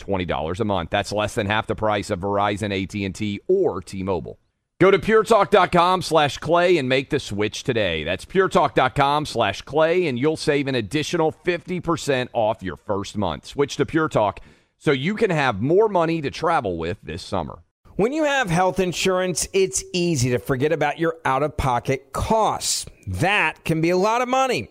$20 a month. That's less than half the price of Verizon, AT&T, or T-Mobile. Go to puretalk.com/Clay and make the switch today. That's puretalk.com/Clay, and you'll save an additional 50% off your first month. Switch to PureTalk so you can have more money to travel with this summer. When you have health insurance, it's easy to forget about your out-of-pocket costs. That can be a lot of money.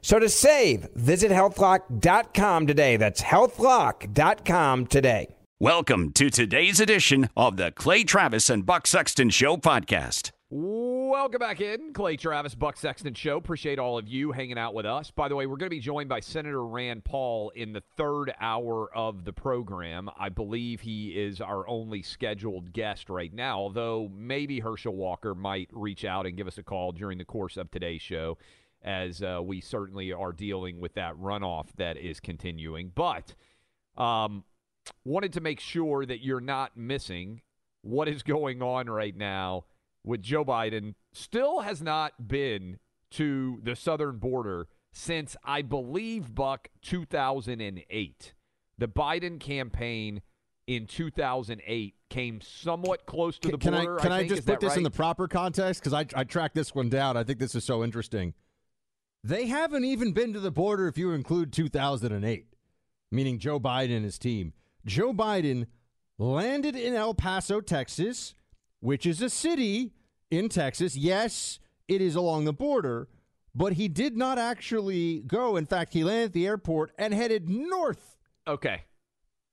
So to save, visit HealthLock.com today. That's HealthLock.com today. Welcome to today's edition of the Clay Travis and Buck Sexton Show podcast. Welcome back in, Clay Travis, Buck Sexton Show. Appreciate all of you hanging out with us. By the way, we're going to be joined by Senator Rand Paul in the third hour of the program. I believe he is our only scheduled guest right now, although maybe Herschel Walker might reach out and give us a call during the course of today's show, as we certainly are dealing with that runoff that is continuing. But wanted to make sure that you're not missing what is going on right now with Joe Biden. Still has not been to the southern border since, I believe, Buck, 2008. The Biden campaign in 2008 came somewhat close to the border. Can I just put this in the proper context? Because I tracked this one down. I think this is so interesting. They haven't even been to the border if you include 2008, meaning Joe Biden and his team. Joe Biden landed in El Paso, Texas, which is a city in Texas. Yes, it is along the border, but he did not actually go. In fact, he landed at the airport and headed north. Okay.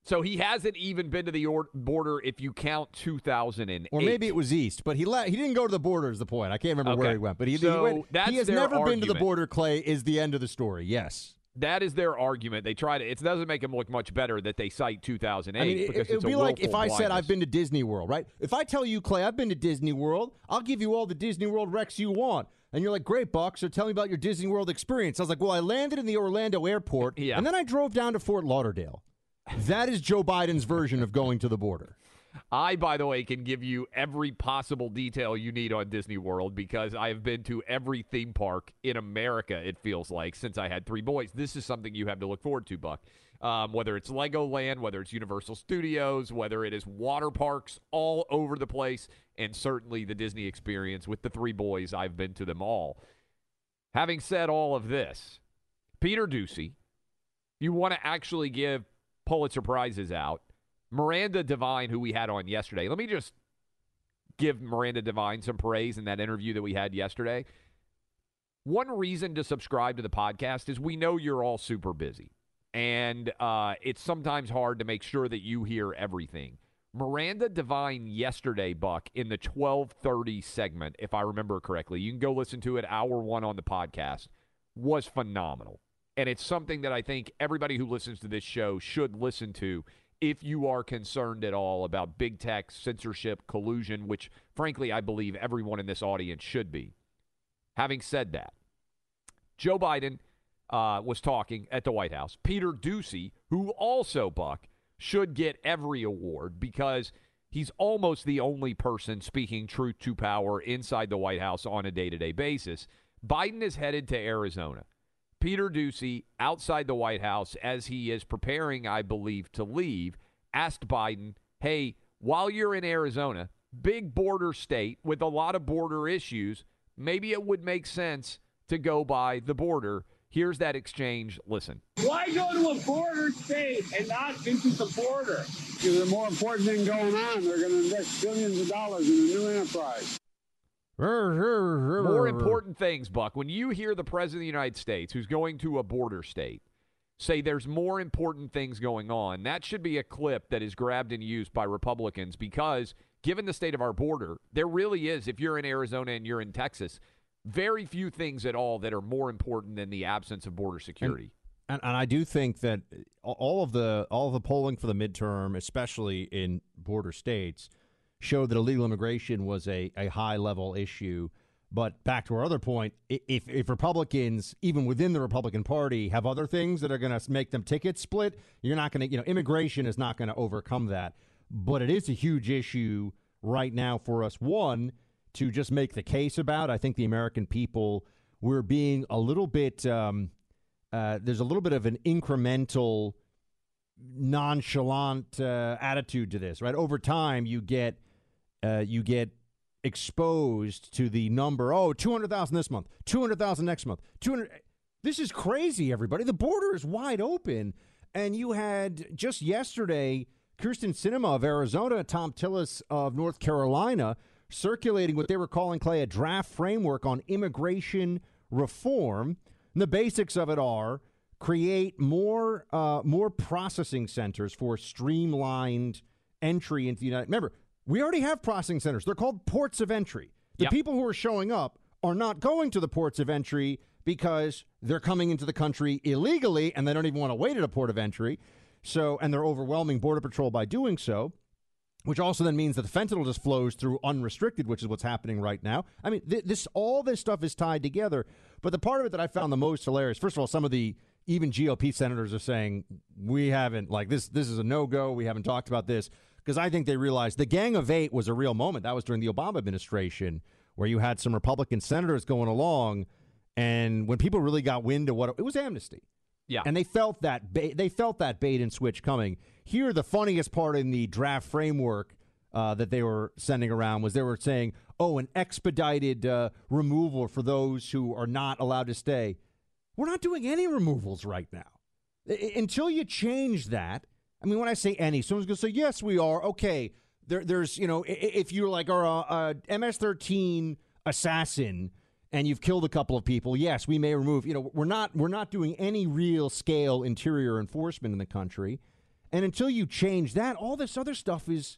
So he hasn't even been to the border if you count 2008. Or maybe it was east, but he didn't go to the border is the point. I can't remember where he went. But he has never been to the border, Clay, is the end of the story, yes. That is their argument. They try to. It doesn't make them look much better that they cite 2008. I mean, it would be like if I said I've been to Disney World, right? If I tell you, Clay, I've been to Disney World, I'll give you all the Disney World recs you want. And you're like, great, Buck, so tell me about your Disney World experience. I was like, well, I landed in the Orlando airport, and then I drove down to Fort Lauderdale. That is Joe Biden's version of going to the border. I, by the way, can give you every possible detail you need on Disney World because I have been to every theme park in America, it feels like, since I had three boys. This is something you have to look forward to, Buck. Whether it's Legoland, whether it's Universal Studios, whether it is water parks all over the place, and certainly the Disney experience with the three boys, I've been to them all. Having said all of this, Peter Doocy, you want to actually give Pulitzer Prize is out. Miranda Devine, who we had on yesterday. Let me just give Miranda Devine some praise in that interview that we had yesterday. One reason to subscribe to the podcast is we know you're all super busy, and it's sometimes hard to make sure that you hear everything. Miranda Devine yesterday, Buck, in the 12:30 segment, if I remember correctly, you can go listen to it, hour one on the podcast, was phenomenal. And it's something that I think everybody who listens to this show should listen to if you are concerned at all about big tech, censorship, collusion, which, frankly, I believe everyone in this audience should be. Having said that, Joe Biden was talking at the White House. Peter Doocy, who also, Buck, should get every award because he's almost the only person speaking truth to power inside the White House on a day-to-day basis. Biden is headed to Arizona. Peter Doocy outside the White House as he is preparing, I believe, to leave, asked Biden, hey, while you're in Arizona, big border state with a lot of border issues, maybe it would make sense to go by the border. Here's that exchange. Listen. Why go to a border state and not visit the border? Because there's more important thing going on. They're going to invest billions of dollars in a new enterprise. More important things, Buck. When you hear the president of the United States, who's going to a border state, say there's more important things going on, that should be a clip that is grabbed and used by Republicans because given the state of our border, there really is, if you're in Arizona and you're in Texas, very few things at all that are more important than the absence of border security. And I do think that all of the polling for the midterm, especially in border states, showed that illegal immigration was a high-level issue. But back to our other point, if Republicans, even within the Republican Party, have other things that are going to make them ticket split, you're not going to, immigration is not going to overcome that. But it is a huge issue right now for us, one, to just make the case about. I think the American people, we're being a little bit, there's a little bit of an incremental, nonchalant attitude to this, right? Over time, you get exposed to the number, 200,000 this month, 200,000 next month, 200. This is crazy, everybody. The border is wide open. And you had just yesterday, Kyrsten Sinema of Arizona, Tom Tillis of North Carolina, circulating what they were calling, Clay, a draft framework on immigration reform. And the basics of it are create more processing centers for streamlined entry into the United States. Remember, we already have processing centers. They're called ports of entry. The people who are showing up are not going to the ports of entry because they're coming into the country illegally and they don't even want to wait at a port of entry. So, and they're overwhelming Border Patrol by doing so, which also then means that the fentanyl just flows through unrestricted, which is what's happening right now. I mean, all this stuff is tied together. But the part of it that I found the most hilarious, first of all, some of the even GOP senators are saying, we haven't, like, this is a no-go, we haven't talked about this, because I think they realized the Gang of Eight was a real moment. That was during the Obama administration, where you had some Republican senators going along, and when people really got wind of it was amnesty. Yeah. And they felt that bait and switch coming. Here, the funniest part in the draft framework that they were sending around was they were saying, an expedited removal for those who are not allowed to stay. We're not doing any removals right now. Until you change that, I mean, when I say any, someone's going to say, yes, we are. Okay, there's, if you're like a MS-13 assassin, and you've killed a couple of people, yes, we may remove. We're not doing any real scale interior enforcement in the country, and until you change that, all this other stuff is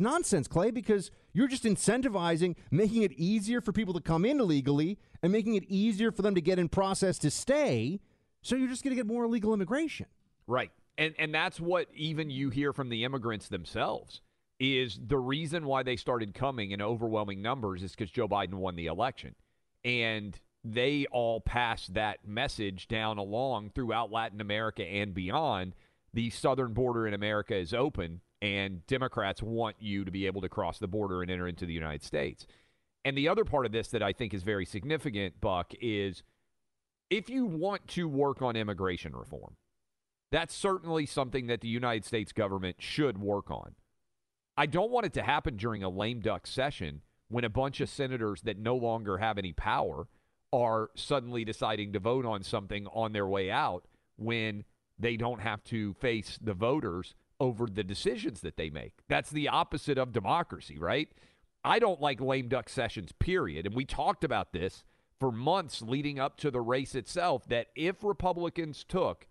nonsense, Clay, because you're just incentivizing, making it easier for people to come in illegally and making it easier for them to get in process to stay. So you're just going to get more illegal immigration, right? And that's what even you hear from the immigrants themselves is the reason why they started coming in overwhelming numbers is because Joe Biden won the election. And they all pass that message down along throughout Latin America and beyond. The southern border in America is open, and Democrats want you to be able to cross the border and enter into the United States. And the other part of this that I think is very significant, Buck, is if you want to work on immigration reform, that's certainly something that the United States government should work on. I don't want it to happen during a lame duck session when a bunch of senators that no longer have any power are suddenly deciding to vote on something on their way out when they don't have to face the voters over the decisions that they make. That's the opposite of democracy, right? I don't like lame duck sessions, period. And we talked about this for months leading up to the race itself, that if Republicans took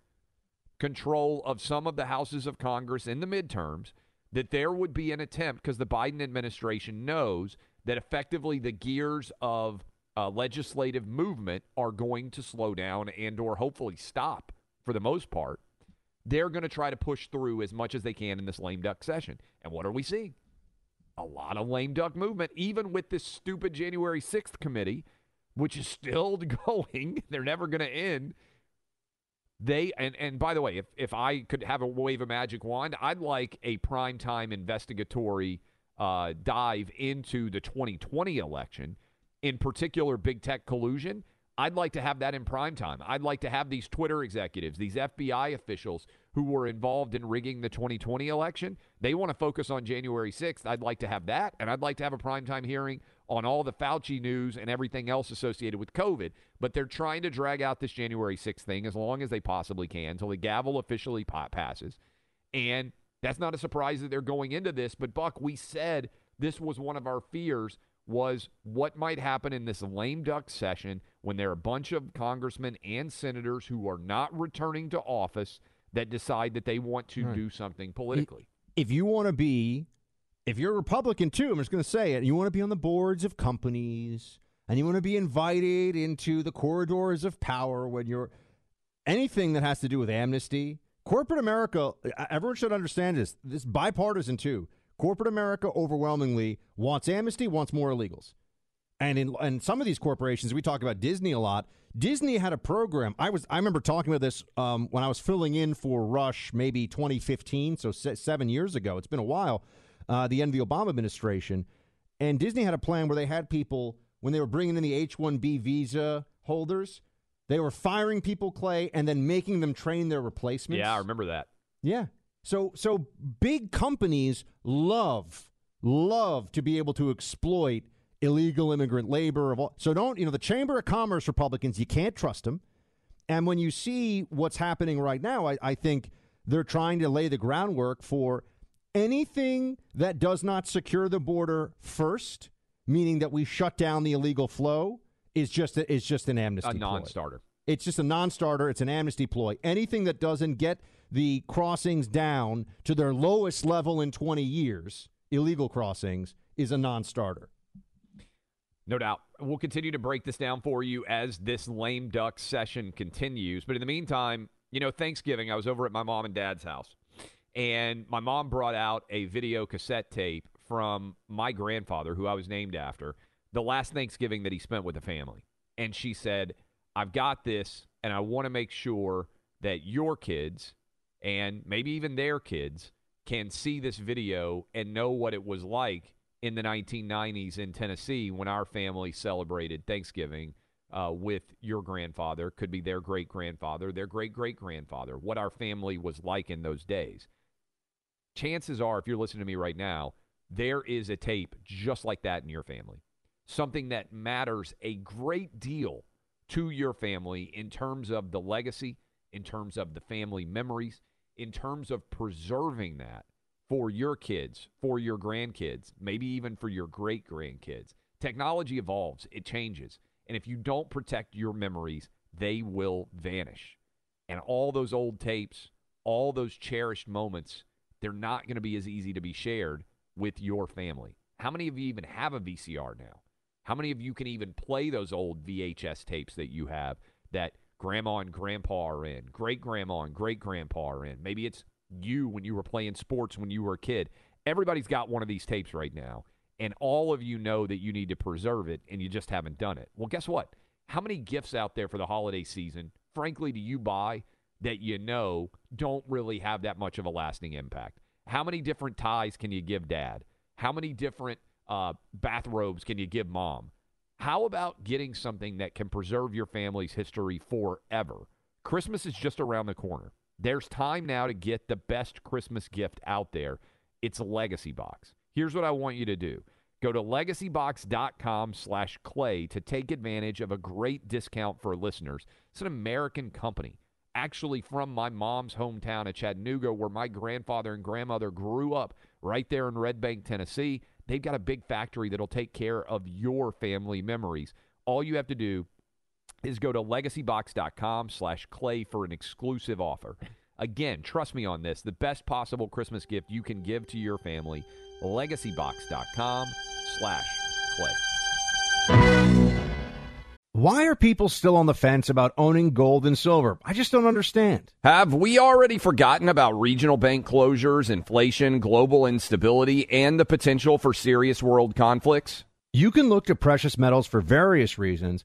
control of some of the houses of Congress in the midterms, that there would be an attempt, because the Biden administration knows that effectively the gears of legislative movement are going to slow down and or hopefully stop for the most part. They're going to try to push through as much as they can in this lame duck session. And what are we seeing? A lot of lame duck movement, even with this stupid January 6th committee, which is still going. They're never going to end. And by the way, if I could have a wave of magic wand, I'd like a primetime investigatory dive into the 2020 election, in particular big tech collusion. I'd like to have that in prime time. I'd like to have these Twitter executives, these FBI officials who were involved in rigging the 2020 election. They want to focus on January 6th. I'd like to have that, and I'd like to have a primetime hearing on all the Fauci news and everything else associated with COVID. But they're trying to drag out this January 6th thing as long as they possibly can until the gavel officially passes. And that's not a surprise that they're going into this. But, Buck, we said this was one of our fears, was what might happen in this lame duck session when there are a bunch of congressmen and senators who are not returning to office that decide that they want to do something politically. If you want to be, if you're a Republican too, I'm just going to say it, you want to be on the boards of companies and you want to be invited into the corridors of power when you're, anything that has to do with amnesty, corporate America, everyone should understand this, this bipartisan too. Corporate America overwhelmingly wants amnesty, wants more illegals. And in some of these corporations, we talk about Disney a lot. Disney had a program. I remember talking about this when I was filling in for Rush maybe 2015, so 7 years ago. It's been a while, the end of the Obama administration. And Disney had a plan where they had people, when they were bringing in the H-1B visa holders, they were firing people, Clay, and then making them train their replacements. Yeah, I remember that. Yeah. So big companies love to be able to exploit illegal immigrant labor. So don't, the Chamber of Commerce Republicans, you can't trust them. And when you see what's happening right now, I think they're trying to lay the groundwork for anything that does not secure the border first, meaning that we shut down the illegal flow, is just an amnesty ploy. A non-starter. It's just a non-starter. It's an amnesty ploy. Anything that doesn't get the crossings down to their lowest level in 20 years, illegal crossings, is a non-starter. No doubt. We'll continue to break this down for you as this lame duck session continues. But in the meantime, Thanksgiving, I was over at my mom and dad's house, and my mom brought out a video cassette tape from my grandfather, who I was named after, the last Thanksgiving that he spent with the family. And she said, I've got this, and I want to make sure that your kids and maybe even their kids can see this video and know what it was like in the 1990s in Tennessee when our family celebrated Thanksgiving with your grandfather, could be their great-grandfather, their great-great-grandfather, what our family was like in those days. Chances are, if you're listening to me right now, there is a tape just like that in your family, something that matters a great deal to your family in terms of the legacy, in terms of the family memories, in terms of preserving that for your kids, for your grandkids, maybe even for your great-grandkids. Technology evolves. It changes. And if you don't protect your memories, they will vanish. And all those old tapes, all those cherished moments, they're not going to be as easy to be shared with your family. How many of you even have a VCR now? How many of you can even play those old VHS tapes that you have that Grandma and Grandpa are in, great-grandma and great-grandpa are in? Maybe it's you when you were playing sports when you were a kid. Everybody's got one of these tapes right now, and all of you know that you need to preserve it, and you just haven't done it. Well, guess what? How many gifts out there for the holiday season, frankly, do you buy that you know don't really have that much of a lasting impact? How many different ties can you give Dad? How many different bathrobes can you give Mom? How about getting something that can preserve your family's history forever? Christmas is just around the corner. There's time now to get the best Christmas gift out there. It's a Legacy Box. Here's what I want you to do. Go to legacybox.com/Clay to take advantage of a great discount for listeners. It's an American company, actually from my mom's hometown of Chattanooga, where my grandfather and grandmother grew up, right there in Red Bank, Tennessee. They've got a big factory that'll take care of your family memories. All you have to do is go to legacybox.com/Clay for an exclusive offer. Again, trust me on this, the best possible Christmas gift you can give to your family, legacybox.com/Clay. Why are people still on the fence about owning gold and silver? I just don't understand. Have we already forgotten about regional bank closures, inflation, global instability, and the potential for serious world conflicts? You can look to precious metals for various reasons.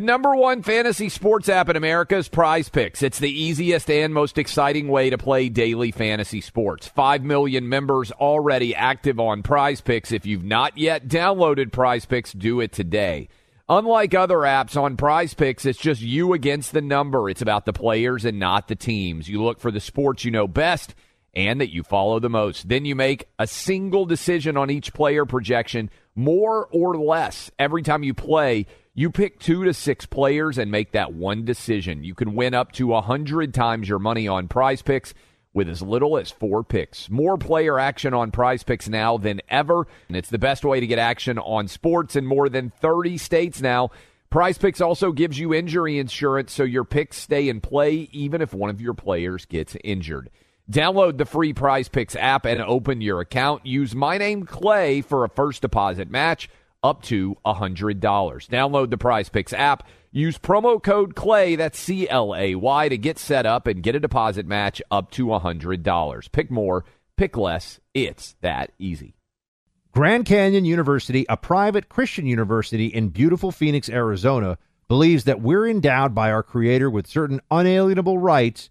number one fantasy sports app in America is Prize Picks. It's the easiest and most exciting way to play daily fantasy sports. 5 million members already active on Prize Picks. If you've not yet downloaded Prize Picks, do it today. Unlike other apps, on Prize Picks, it's just you against the number. It's about the players and not the teams. You look for the sports you know best and that you follow the most. Then you make a single decision on each player projection, more or less. Every time you play, you pick 2 to 6 players and make that one decision. You can win up to 100 times your money on Prize Picks with as little as 4 picks. More player action on Prize Picks now than ever, and it's the best way to get action on sports in more than 30 states now. Prize Picks also gives you injury insurance so your picks stay in play even if one of your players gets injured. Download the free Prize Picks app and open your account. Use my name, Clay, for a first deposit match up to $100. Download the Prize Picks app. Use promo code CLAY, that's C-L-A-Y, to get set up and get a deposit match up to $100. Pick more, pick less. It's that easy. Grand Canyon University, a private Christian university in beautiful Phoenix, Arizona, believes that we're endowed by our Creator with certain unalienable rights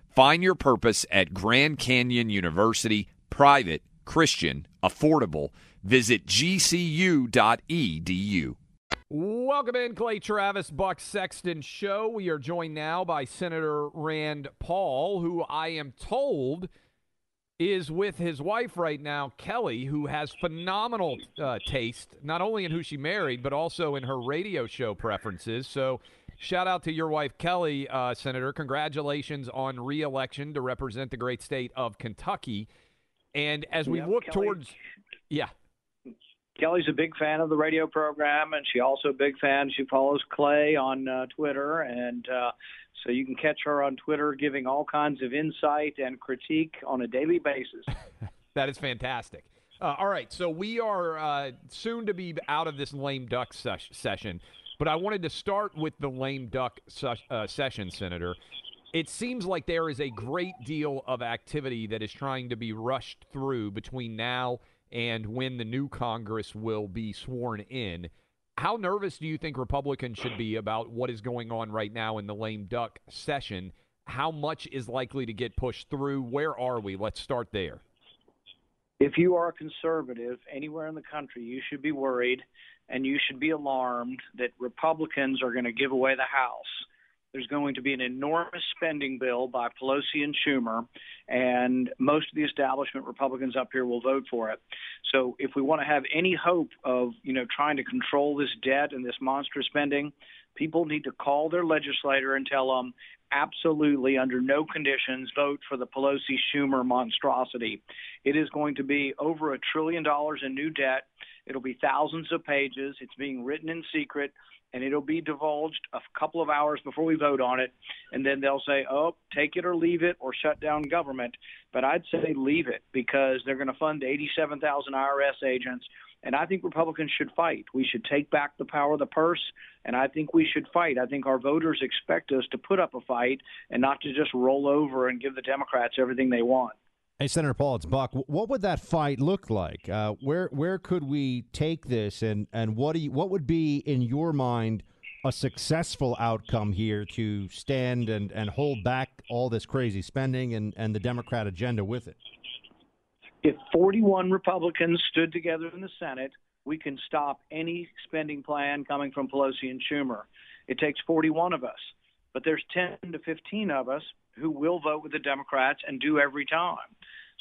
Find your purpose at Grand Canyon University, private, Christian, affordable. Visit gcu.edu. Welcome in, Clay Travis, Buck Sexton Show. We are joined now by Senator Rand Paul, who I am told is with his wife right now, Kelly, who has phenomenal taste, not only in who she married, but also in her radio show preferences. So shout out to your wife, Kelly, Senator. Congratulations on re-election to represent the great state of Kentucky. And as we look towards, Kelly's a big fan of the radio program, and she also a big fan. She follows Clay on Twitter, and so you can catch her on Twitter giving all kinds of insight and critique on a daily basis. That is fantastic. All right, so we are soon to be out of this lame duck session. But I wanted to start with the lame duck session, Senator. It seems like there is a great deal of activity that is trying to be rushed through between now and when the new Congress will be sworn in. How nervous do you think Republicans should be about what is going on right now in the lame duck session? How much is likely to get pushed through? Where are we? Let's start there. If you are a conservative anywhere in the country, you should be worried and you should be alarmed that Republicans are going to give away the House. There's going to be an enormous spending bill by Pelosi and Schumer, and most of the establishment Republicans up here will vote for it. So if we want to have any hope of, trying to control this debt and this monster spending, people need to call their legislator and tell them, absolutely, under no conditions, vote for the Pelosi-Schumer monstrosity. It is going to be over $1 trillion in new debt, It'll be thousands of pages. It's being written in secret, and it'll be divulged a couple of hours before we vote on it. And then they'll say, oh, take it or leave it or shut down government. But I'd say leave it, because they're going to fund 87,000 IRS agents. And I think Republicans should fight. We should take back the power of the purse, and I think we should fight. I think our voters expect us to put up a fight and not to just roll over and give the Democrats everything they want. Hey, Senator Paul, it's Buck. What would that fight look like? Where could we take this, and what would be, in your mind, a successful outcome here to stand and hold back all this crazy spending and the Democrat agenda with it? If 41 Republicans stood together in the Senate, we can stop any spending plan coming from Pelosi and Schumer. It takes 41 of us, but there's 10 to 15 of us who will vote with the Democrats and do every time.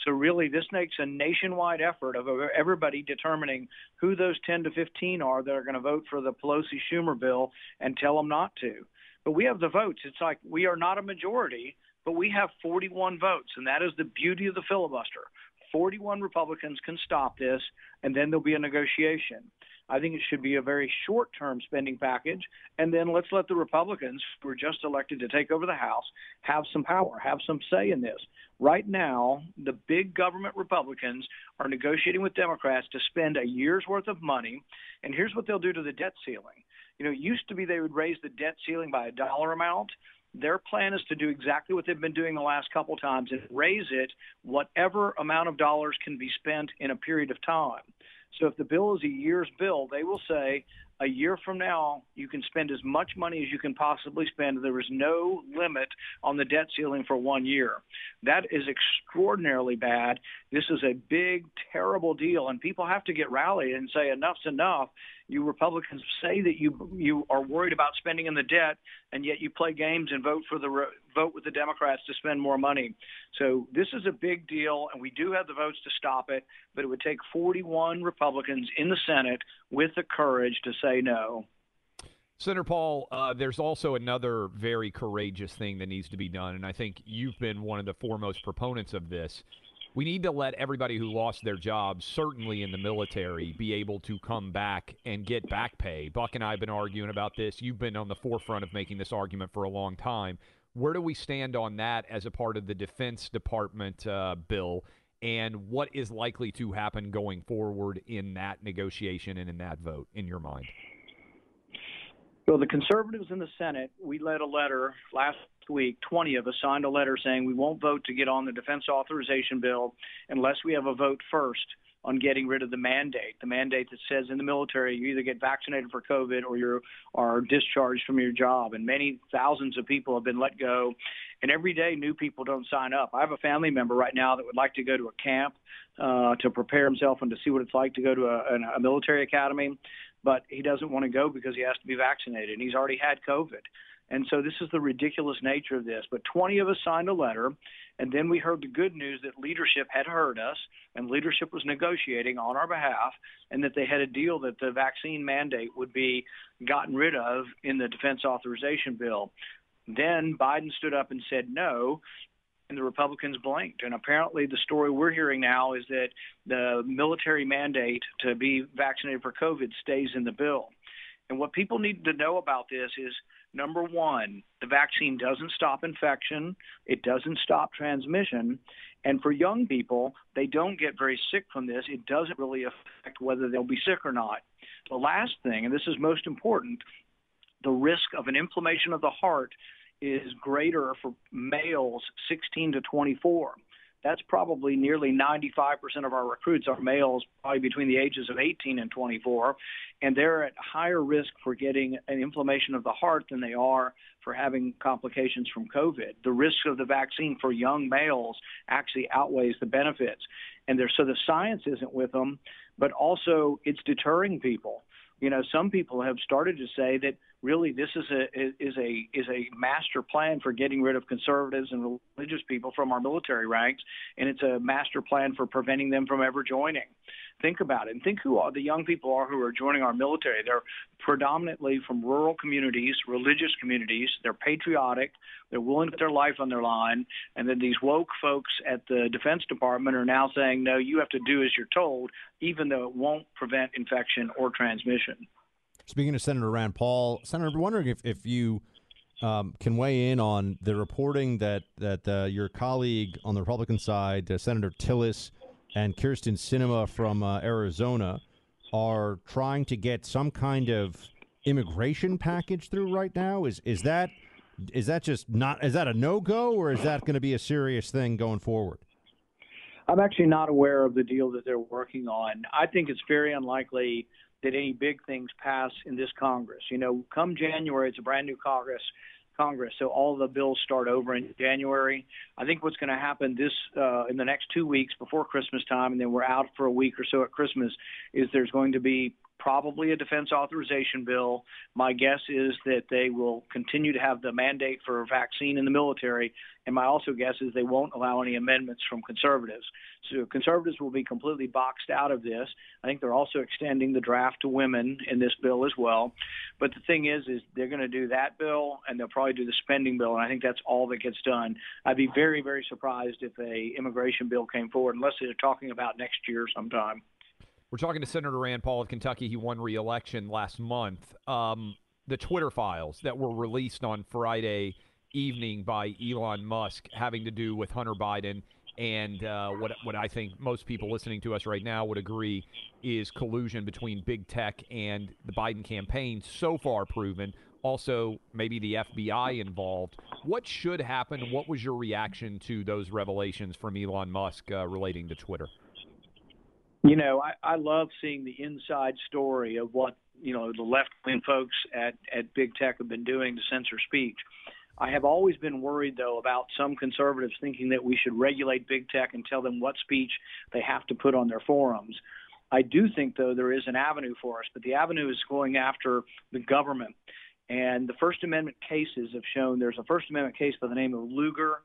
So really, this makes a nationwide effort of everybody determining who those 10 to 15 are that are going to vote for the Pelosi-Schumer bill and tell them not to. But we have the votes. It's like we are not a majority, but we have 41 votes, and that is the beauty of the filibuster. 41 Republicans can stop this, and then there'll be a negotiation. I think it should be a very short-term spending package, and then let's let the Republicans, who were just elected to take over the House, have some power, have some say in this. Right now, the big government Republicans are negotiating with Democrats to spend a year's worth of money, and here's what they'll do to the debt ceiling. You know, it used to be they would raise the debt ceiling by a dollar amount. Their plan is to do exactly what they've been doing the last couple times and raise it whatever amount of dollars can be spent in a period of time. So if the bill is a year's bill, they will say a year from now you can spend as much money as you can possibly spend. There is no limit on the debt ceiling for 1 year. That is extraordinarily bad. This is a big, terrible deal, and people have to get rallied and say enough's enough. You Republicans say that you are worried about spending in the debt, and yet you play games and vote with the Democrats to spend more money. So this is a big deal, and we do have the votes to stop it, but it would take 41 Republicans in the Senate with the courage to say no. Senator Paul, there's also another very courageous thing that needs to be done, and I think you've been one of the foremost proponents of this. We need to let everybody who lost their jobs, certainly in the military, be able to come back and get back pay. Buck and I have been arguing about this. You've been on the forefront of making this argument for a long time. Where do we stand on that as a part of the Defense Department bill, and what is likely to happen going forward in that negotiation and in that vote, in your mind? So the conservatives in the Senate, we led a letter last week. 20 of us signed a letter saying we won't vote to get on the defense authorization bill unless we have a vote first on getting rid of the mandate that says in the military you either get vaccinated for COVID or you are discharged from your job. And many thousands of people have been let go. And every day new people don't sign up. I have a family member right now that would like to go to a camp to prepare himself and to see what it's like to go to a military academy. But he doesn't want to go because he has to be vaccinated, and he's already had COVID. And so this is the ridiculous nature of this. But 20 of us signed a letter, and then we heard the good news that leadership had heard us, and leadership was negotiating on our behalf, and that they had a deal that the vaccine mandate would be gotten rid of in the defense authorization bill. Then Biden stood up and said no, and the Republicans blinked. And apparently the story we're hearing now is that the military mandate to be vaccinated for COVID stays in the bill. And what people need to know about this is, number one, the vaccine doesn't stop infection. It doesn't stop transmission. And for young people, they don't get very sick from this. It doesn't really affect whether they'll be sick or not. The last thing, and this is most important, the risk of an inflammation of the heart is greater for males 16 to 24. That's probably nearly 95% of our recruits are males, probably between the ages of 18 and 24, and they're at higher risk for getting an inflammation of the heart than they are for having complications from COVID. The risk of the vaccine for young males actually outweighs the benefits. And so the science isn't with them, but also it's deterring people. You know, some people have started to say that really this is a master plan for getting rid of conservatives and religious people from our military ranks, and it's a master plan for preventing them from ever joining. Think about it, and think who all the young people are who are joining our military. They're predominantly from rural communities, religious communities. They're patriotic. They're willing to put their life on their line. And then these woke folks at the Defense Department are now saying, no, you have to do as you're told, even though it won't prevent infection or transmission. Speaking of Senator Rand Paul, Senator, I'm wondering if you can weigh in on the reporting that your colleague on the Republican side, Senator Tillis, and Kyrsten Sinema from Arizona are trying to get some kind of immigration package through right now. Is that just not, is that a no-go, or is that going to be a serious thing going forward? I'm actually not aware of the deal that they're working on. I think it's very unlikely that any big things pass in this Congress. You know, come January, it's a brand new Congress, so all the bills start over in January. I think what's going to happen in the next 2 weeks before Christmas time, and then we're out for a week or so at Christmas, is there's going to be probably a defense authorization bill. My guess is that they will continue to have the mandate for a vaccine in the military, and my also guess is they won't allow any amendments from conservatives. So conservatives will be completely boxed out of this. I think they're also extending the draft to women in this bill as well. But the thing is they're going to do that bill, and they'll probably do the spending bill, and I think that's all that gets done. I'd be very, very surprised if an immigration bill came forward, unless they're talking about next year sometime. We're talking to Senator Rand Paul of Kentucky. He won re-election last month. The Twitter files that were released on Friday evening by Elon Musk having to do with Hunter Biden and what I think most people listening to us right now would agree is collusion between big tech and the Biden campaign, so far proven. Also, maybe the FBI involved. What should happen? What was your reaction to those revelations from Elon Musk relating to Twitter? You know, I love seeing the inside story of what, you know, the left-wing folks at big tech have been doing to censor speech. I have always been worried, though, about some conservatives thinking that we should regulate big tech and tell them what speech they have to put on their forums. I do think, though, there is an avenue for us, but the avenue is going after the government. And the First Amendment cases have shown there's a First Amendment case by the name of Lugar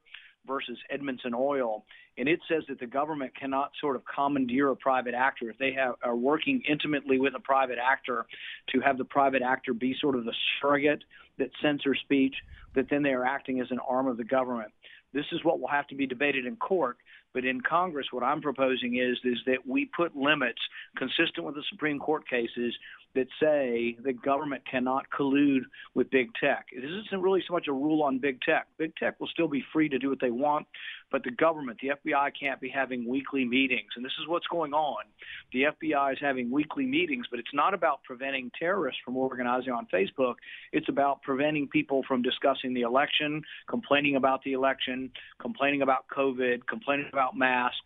versus Edmondson Oil, and it says that the government cannot sort of commandeer a private actor. If they are working intimately with a private actor, to have the private actor be sort of the surrogate that censors speech, that then they are acting as an arm of the government. This is what will have to be debated in court, but in Congress what I'm proposing is that we put limits consistent with the Supreme Court cases that say the government cannot collude with big tech. It isn't really so much a rule on big tech. Big tech will still be free to do what they want, but the government, the FBI, can't be having weekly meetings. And this is what's going on. The FBI is having weekly meetings, but it's not about preventing terrorists from organizing on Facebook. It's about preventing people from discussing the election, complaining about the election, complaining about COVID, complaining about masks.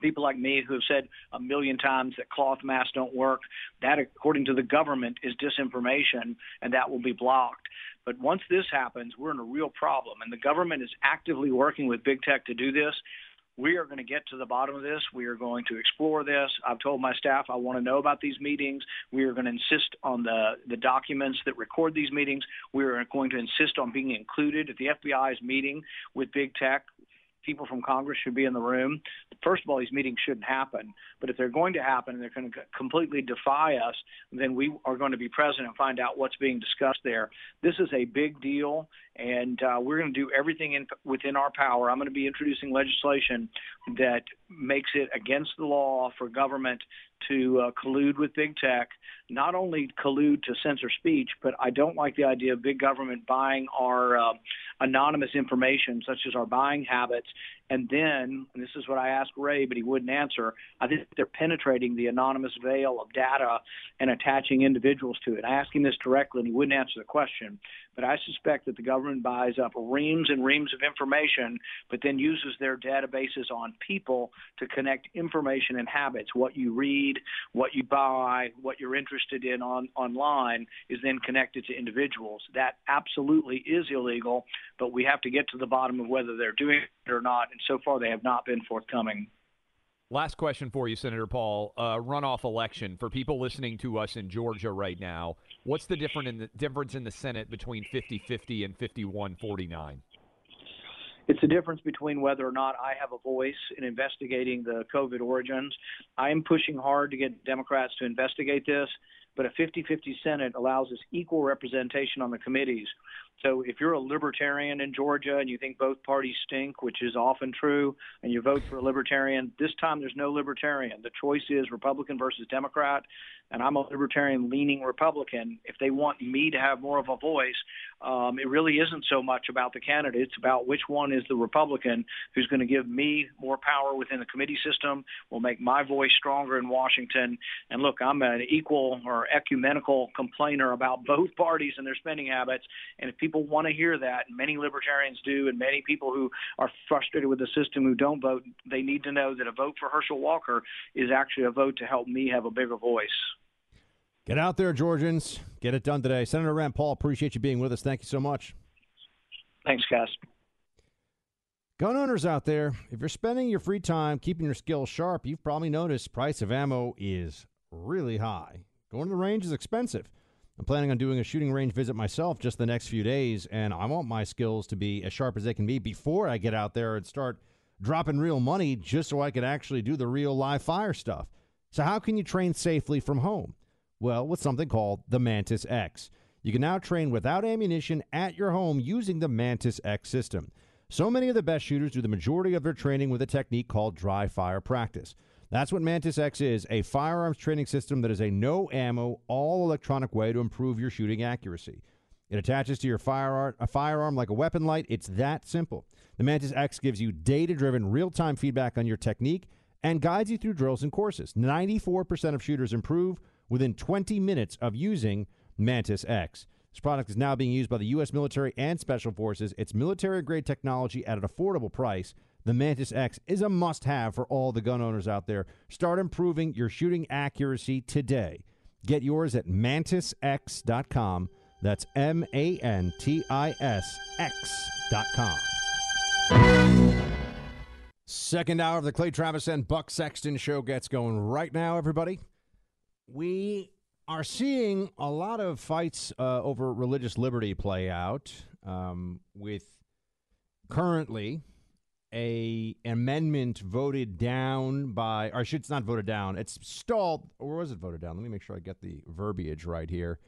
People like me who have said a million times that cloth masks don't work, that according to the government is disinformation, and that will be blocked. But once this happens, we're in a real problem, and the government is actively working with big tech to do this. We are going to get to the bottom of this. We are going to explore this. I've told my staff I want to know about these meetings. We are going to insist on the documents that record these meetings. We are going to insist on being included at the FBI's meeting with big tech. People from Congress should be in the room. First of all, these meetings shouldn't happen. But if they're going to happen and they're going to completely defy us, then we are going to be present and find out what's being discussed there. This is a big deal, and we're going to do everything within our power. I'm going to be introducing legislation that makes it against the law for government to collude with big tech, not only collude to censor speech, but I don't like the idea of big government buying our anonymous information, such as our buying habits. And then, and this is what I asked Ray, but he wouldn't answer, I think they're penetrating the anonymous veil of data and attaching individuals to it. I asked him this directly, and he wouldn't answer the question. But I suspect that the government buys up reams and reams of information, but then uses their databases on people to connect information and habits. What you read, what you buy, what you're interested in online is then connected to individuals. That absolutely is illegal, but we have to get to the bottom of whether they're doing it or not. And so far, they have not been forthcoming. Last question for you, Senator Paul. Runoff election for people listening to us in Georgia right now. What's the difference in the Senate between 50-50 and 51-49? It's the difference between whether or not I have a voice in investigating the COVID origins. I am pushing hard to get Democrats to investigate this, but a 50-50 Senate allows us equal representation on the committees. So if you're a libertarian in Georgia and you think both parties stink, which is often true, and you vote for a libertarian, this time there's no libertarian. The choice is Republican versus Democrat, and I'm a libertarian-leaning Republican. If they want me to have more of a voice, it really isn't so much about the candidate. It's about which one is the Republican who's going to give me more power within the committee system, will make my voice stronger in Washington. And look, I'm an equal or ecumenical complainer about both parties and their spending habits, and if people want to hear that, and many libertarians do, and many people who are frustrated with the system who don't vote, they need to know that a vote for Herschel Walker is actually a vote to help me have a bigger voice. Get out there, Georgians. Get it done today. Senator Rand Paul, appreciate you being with us. Thank you so much. Thanks, guys. Gun owners out there, if you're spending your free time keeping your skills sharp, you've probably noticed the price of ammo is really high. Going to the range is expensive. I'm planning on doing a shooting range visit myself just the next few days, and I want my skills to be as sharp as they can be before I get out there and start dropping real money just so I can actually do the real live fire stuff. So how can you train safely from home? Well, with something called the Mantis X. You can now train without ammunition at your home using the Mantis X system. So many of the best shooters do the majority of their training with a technique called dry fire practice. That's what Mantis X is, a firearms training system that is a no-ammo, all-electronic way to improve your shooting accuracy. It attaches to your firearm like a weapon light. It's that simple. The Mantis X gives you data-driven, real-time feedback on your technique and guides you through drills and courses. 94% of shooters improve within 20 minutes of using Mantis X. This product is now being used by the U.S. military and special forces. It's military-grade technology at an affordable price. The Mantis X is a must-have for all the gun owners out there. Start improving your shooting accuracy today. Get yours at MantisX.com. That's MantisX.com. Second hour of the Clay Travis and Buck Sexton show gets going right now, everybody. We are seeing a lot of fights over religious liberty play out with currently an amendment voted down by, or it's not voted down, it's stalled, or was it voted down? Let me make sure I get the verbiage right here.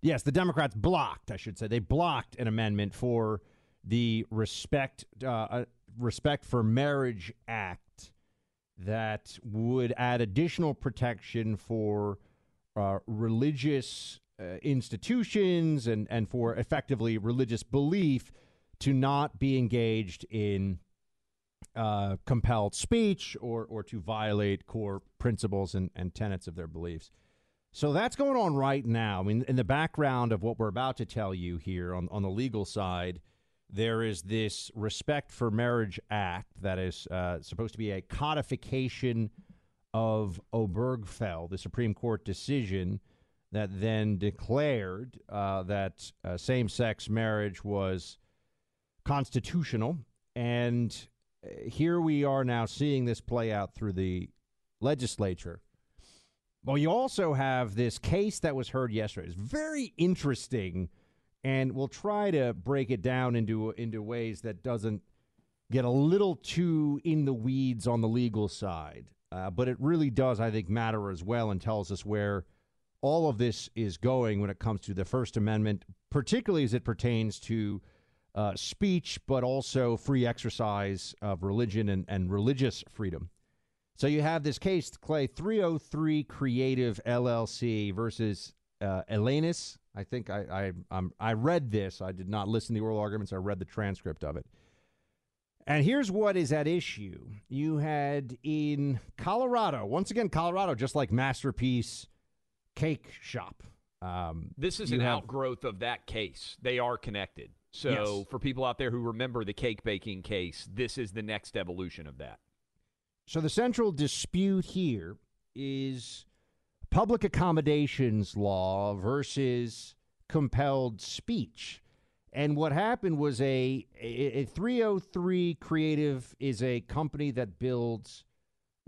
Yes, the Democrats blocked, I should say. They blocked an amendment for the Respect for Marriage Act that would add additional protection for religious institutions and for effectively religious belief to not be engaged in compelled speech or to violate core principles and tenets of their beliefs. So that's going on right now. I mean, in the background of what we're about to tell you here on the legal side, there is this Respect for Marriage Act that is supposed to be a codification of Obergefell, the Supreme Court decision that then declared that same-sex marriage was constitutional. And here we are now seeing this play out through the legislature. Well, you also have this case that was heard yesterday. It's very interesting, and we'll try to break it down into ways that doesn't get a little too in the weeds on the legal side. But it really does, I think, matter as well and tells us where all of this is going when it comes to the First Amendment, particularly as it pertains to speech, but also free exercise of religion and religious freedom. So you have this case, Clay, 303 Creative LLC versus Elenis. I think I read this. I did not listen to the oral arguments. I read the transcript of it. And here's what is at issue. You had in Colorado, once again, Colorado, just like Masterpiece Cake Shop. This is an outgrowth of that case. They are connected. So yes, for people out there who remember the cake baking case, this is the next evolution of that. So the central dispute here is public accommodations law versus compelled speech. And what happened was a 303 Creative is a company that builds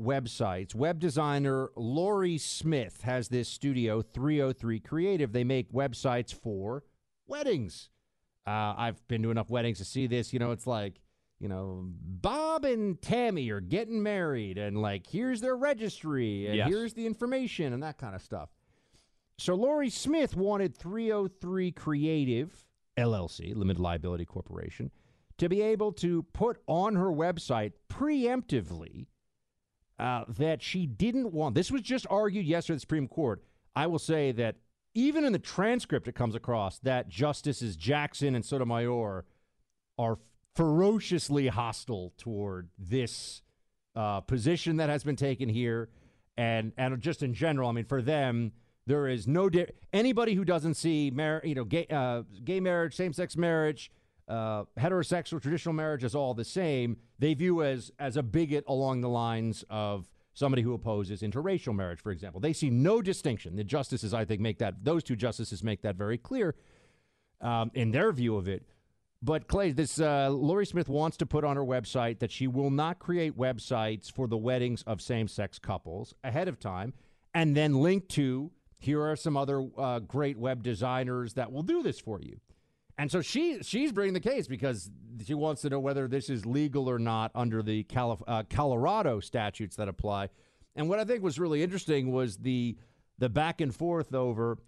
websites. Web designer Lori Smith has this studio, 303 Creative. They make websites for weddings. I've been to enough weddings to see this. You know, it's like you know, Bob and Tammy are getting married, and, like, here's their registry, and here's the information, and that kind of stuff. So Lori Smith wanted 303 Creative LLC, Limited Liability Corporation, to be able to put on her website preemptively that she didn't want. This was just argued yesterday at the Supreme Court. I will say that even in the transcript, it comes across that Justices Jackson and Sotomayor are ferociously hostile toward this position that has been taken here. And just in general, I mean, for them, there is no anybody who doesn't see gay marriage, same-sex marriage, heterosexual, traditional marriage as all the same. They view as a bigot along the lines of somebody who opposes interracial marriage, for example. They see no distinction. The justices, I think, make that very clear in their view of it. But, Clay, this Lori Smith wants to put on her website that she will not create websites for the weddings of same-sex couples ahead of time, and then link to, here are some other great web designers that will do this for you. And so she's bringing the case because she wants to know whether this is legal or not under the Colorado statutes that apply. And what I think was really interesting was the back and forth over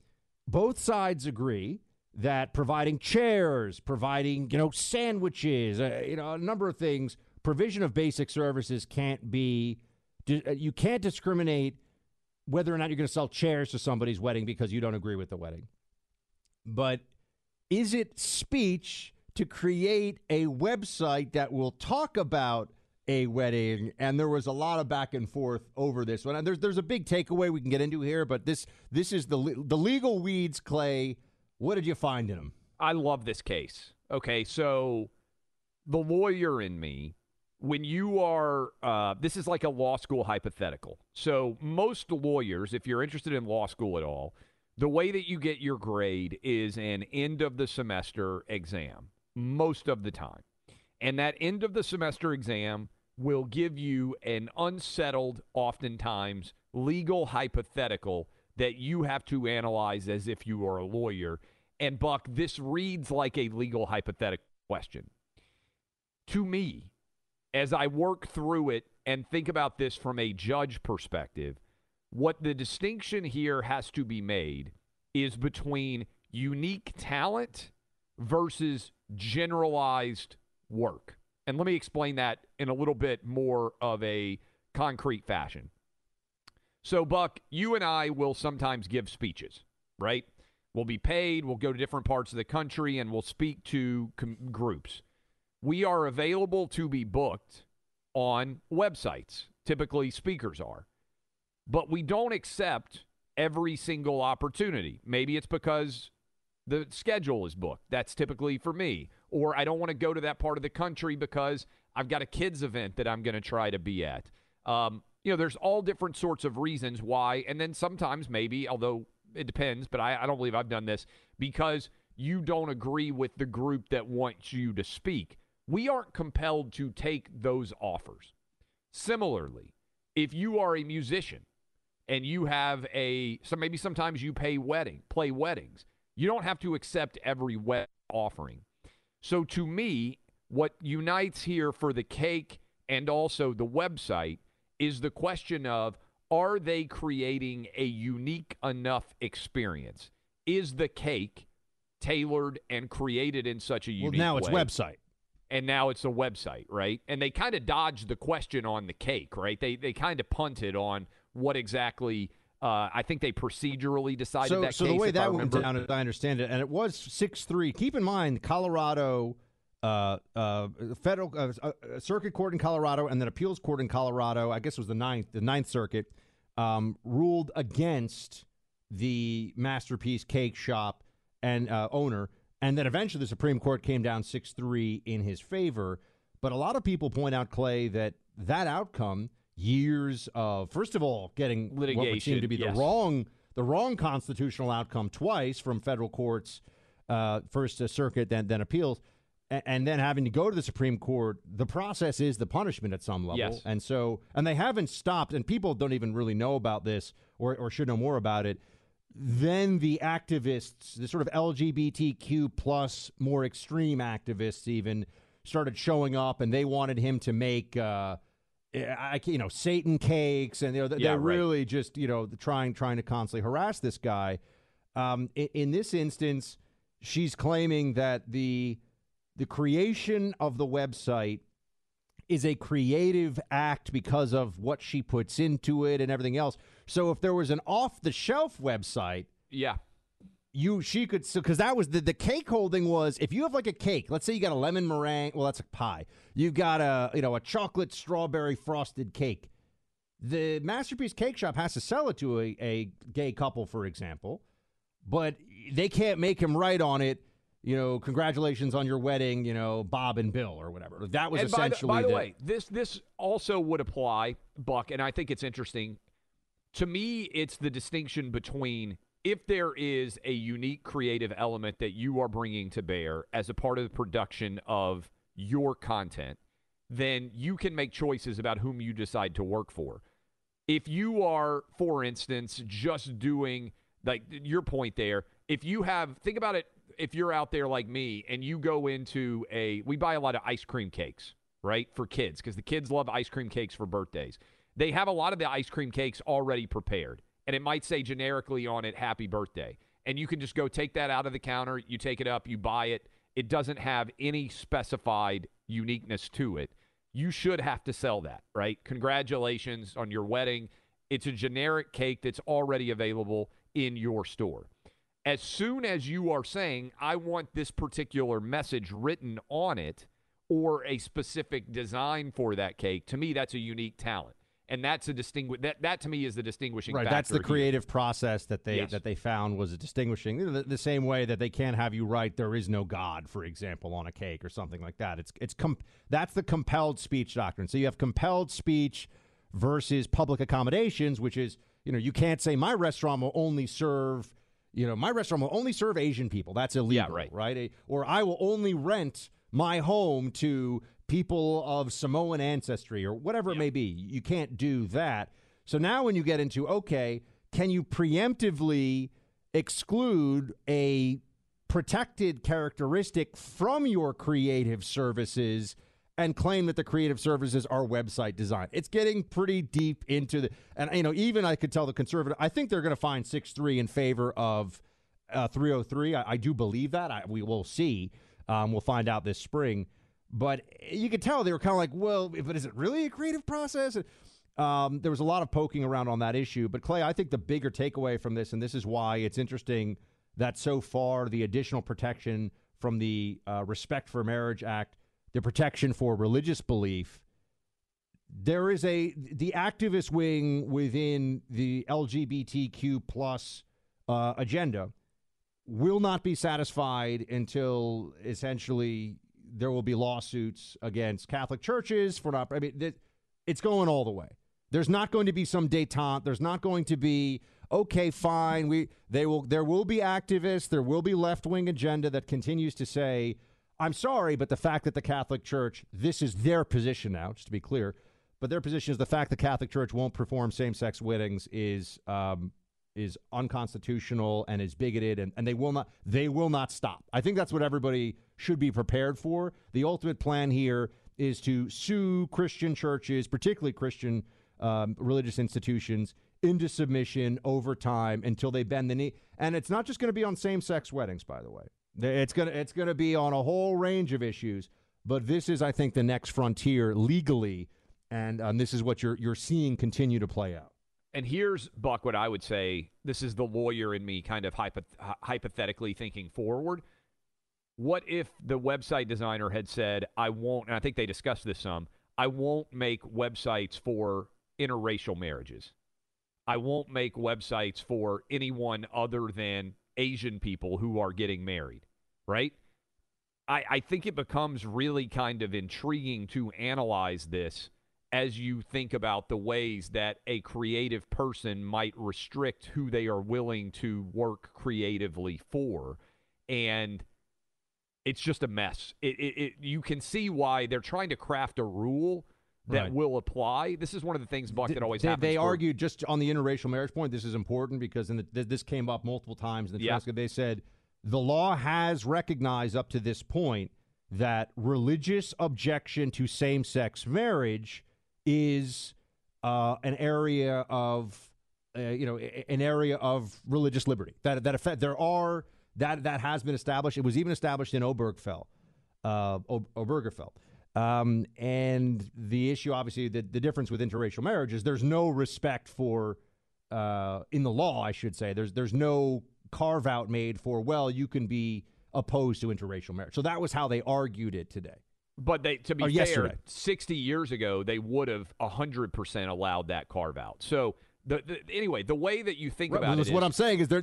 both sides agree that providing chairs, providing, sandwiches, a number of things, provision of basic services can't be, you can't discriminate whether or not you're going to sell chairs to somebody's wedding because you don't agree with the wedding. But is it speech to create a website that will talk about a wedding? And there was a lot of back and forth over this one. And there's a big takeaway we can get into here, but this is the legal weeds, Clay. What did you find in them? I love this case. Okay, so the lawyer in me, when you are, this is like a law school hypothetical. So most lawyers, if you're interested in law school at all, the way that you get your grade is an end of the semester exam most of the time. And that end of the semester exam will give you an unsettled, oftentimes, legal hypothetical that you have to analyze as if you are a lawyer. And, Buck, this reads like a legal hypothetical question. To me, as I work through it and think about this from a judge perspective, what the distinction here has to be made is between unique talent versus generalized work. And let me explain that in a little bit more of a concrete fashion. So, Buck, you and I will sometimes give speeches, right? We'll be paid, we'll go to different parts of the country, and we'll speak to groups. We are available to be booked on websites. Typically, speakers are. But we don't accept every single opportunity. Maybe it's because the schedule is booked. That's typically for me. Or I don't want to go to that part of the country because I've got a kids event that I'm going to try to be at. There's all different sorts of reasons why. And then sometimes maybe, although it depends, but I don't believe I've done this, because you don't agree with the group that wants you to speak. We aren't compelled to take those offers. Similarly, if you are a musician, and you have maybe sometimes you play weddings. You don't have to accept every wedding offering. So to me, what unites here for the cake and also the website is the question of, are they creating a unique enough experience? Is the cake tailored and created in such a unique way? Well, now it's website. And now it's a website, right? And they kind of dodged the question on the cake, right? They kind of punted on what exactly, I think they procedurally decided that case. So the way that went down, as I understand it, and it was 6-3. Keep in mind, Colorado, federal circuit court in Colorado and then appeals court in Colorado, I guess it was the Ninth Circuit, ruled against the Masterpiece Cake Shop and owner, and then eventually the Supreme Court came down 6-3 in his favor. But a lot of people point out, Clay, that outcome, years of, first of all, getting litigation, what would seem to be the wrong constitutional outcome twice from federal courts, first circuit, then appeals, and then having to go to the Supreme Court. The process is the punishment at some level. Yes. And so, and they haven't stopped, and people don't even really know about this or should know more about it. Then the activists, the sort of LGBTQ plus more extreme activists even started showing up, and they wanted him to make, Satan cakes, and they're really just, trying to constantly harass this guy. In this instance, she's claiming that the creation of the website is a creative act because of what she puts into it and everything else. So if there was an off-the-shelf website, because that was the cake holding was, if you have like a cake, let's say you got a lemon meringue, well, that's a pie. You've got a chocolate strawberry frosted cake. The Masterpiece Cake Shop has to sell it to a gay couple, for example, but they can't make him write on it, congratulations on your wedding, Bob and Bill or whatever. That was essentially. By the way, this also would apply, Buck, and I think it's interesting. To me, it's the distinction between if there is a unique creative element that you are bringing to bear as a part of the production of your content, then you can make choices about whom you decide to work for. If you are, for instance, just doing, like your point there, think about it, if you're out there like me and you go into we buy a lot of ice cream cakes, right, for kids, because the kids love ice cream cakes for birthdays. They have a lot of the ice cream cakes already prepared, and it might say generically on it, happy birthday. And you can just go take that out of the counter, you take it up, you buy it. It doesn't have any specified uniqueness to it. You should have to sell that, right? Congratulations on your wedding. It's a generic cake that's already available in your store. As soon as you are saying, I want this particular message written on it or a specific design for that cake, to me, that's a unique talent. And that's that to me is the distinguishing factor. Right, that's the creative process that they found was a distinguishing. The same way that they can't have you write "There is no God," for example, on a cake or something like that. That's the compelled speech doctrine. So you have compelled speech versus public accommodations, which is you can't say my restaurant will only serve Asian people. That's illegal, right? Or I will only rent my home to people of Samoan ancestry or whatever it may be. You can't do that. So now when you get into, okay, can you preemptively exclude a protected characteristic from your creative services and claim that the creative services are website design? It's getting pretty deep into and I could tell the conservative, I think they're going to find 6-3 in favor of 303. I do believe that. We will see. We'll find out this spring. But you could tell they were kind of like, well, but is it really a creative process? There was a lot of poking around on that issue. But, Clay, I think the bigger takeaway from this, and this is why it's interesting that so far the additional protection from the Respect for Marriage Act, the protection for religious belief, there is the activist wing within the LGBTQ plus agenda will not be satisfied until essentially – there will be lawsuits against Catholic churches for not. I mean, it's going all the way. There's not going to be some détente. There's not going to be okay, fine. There will be activists. There will be left-wing agenda that continues to say, "I'm sorry, but the fact that the Catholic Church, this is their position now, just to be clear, but their position is the fact the Catholic Church won't perform same-sex weddings is unconstitutional and is bigoted, and they will not stop." I think that's what everybody should be prepared for. The ultimate plan here is to sue Christian churches, particularly Christian religious institutions, into submission over time until they bend the knee. And it's not just going to be on same-sex weddings, by the way. It's going to be on a whole range of issues. But this is, I think, the next frontier legally, and this is what you're seeing continue to play out. And here's, Buck, what I would say. This is the lawyer in me kind of hypothetically thinking forward. What if the website designer had said, I won't, and I think they discussed this some, I won't make websites for interracial marriages. I won't make websites for anyone other than Asian people who are getting married, right? I think it becomes really kind of intriguing to analyze this as you think about the ways that a creative person might restrict who they are willing to work creatively for. And it's just a mess. You can see why they're trying to craft a rule that will apply. This is one of the things, Buck, that always happens. They argued just on the interracial marriage point, this is important because this came up multiple times in the transcript. They said the law has recognized up to this point that religious objection to same-sex marriage is an area of, an area of religious liberty. That has been established. It was even established in Obergefell. And the issue, obviously, the difference with interracial marriage is there's no respect for, in the law, I should say, there's no carve out made for, well, you can be opposed to interracial marriage. So that was how they argued it today. But they, to be fair, yesterday. 60 years ago, they would have 100% allowed that carve out. So anyway, the way that you think about it is what I'm saying is they're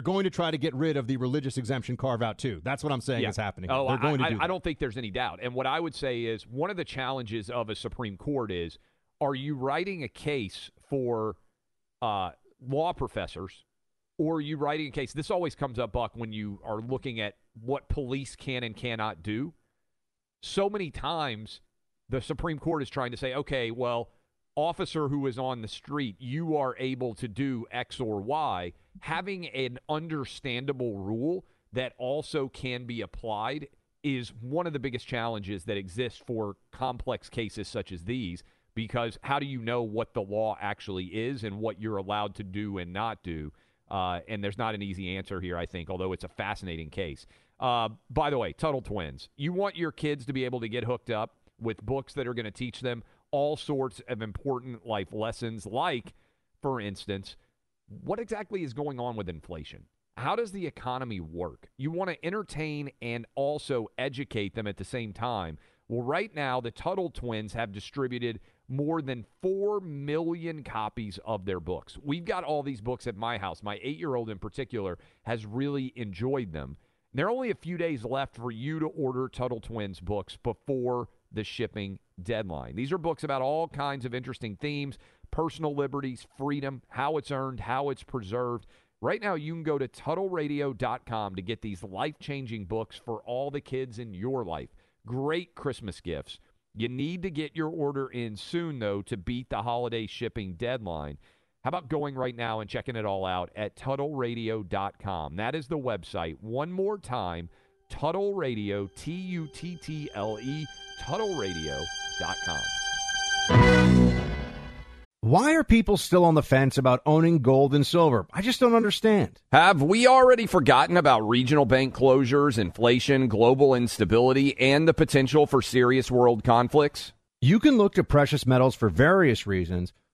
going to try to get rid of the religious exemption carve out too. That's what I'm saying is happening. Oh, I don't think there's any doubt. And what I would say is one of the challenges of a Supreme Court is, are you writing a case for law professors, or are you writing a case? This always comes up, Buck, when you are looking at what police can and cannot do. So many times the Supreme Court is trying to say, okay, well, officer who is on the street, you are able to do X or Y. Having an understandable rule that also can be applied is one of the biggest challenges that exists for complex cases such as these, because how do you know what the law actually is and what you're allowed to do and not do? And there's not an easy answer here, I think, although it's a fascinating case. By the way, Tuttle Twins, you want your kids to be able to get hooked up with books that are going to teach them all sorts of important life lessons, like, for instance, what exactly is going on with inflation? How does the economy work? You want to entertain and also educate them at the same time. Well, right now, the Tuttle Twins have distributed more than 4 million copies of their books. We've got all these books at my house. My 8-year-old in particular has really enjoyed them. There are only a few days left for you to order Tuttle Twins books before the shipping deadline. These are books about all kinds of interesting themes: personal liberties, freedom, how it's earned, how it's preserved. Right now, you can go to TuttleRadio.com to get these life-changing books for all the kids in your life. Great Christmas gifts. You need to get your order in soon, though, to beat the holiday shipping deadline. How about going right now and checking it all out at TuttleRadio.com? That is the website. One more time, Tuttle Radio, Tuttle, TuttleRadio.com. Why are people still on the fence about owning gold and silver? I just don't understand. Have we already forgotten about regional bank closures, inflation, global instability, and the potential for serious world conflicts? You can look to precious metals for various reasons.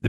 The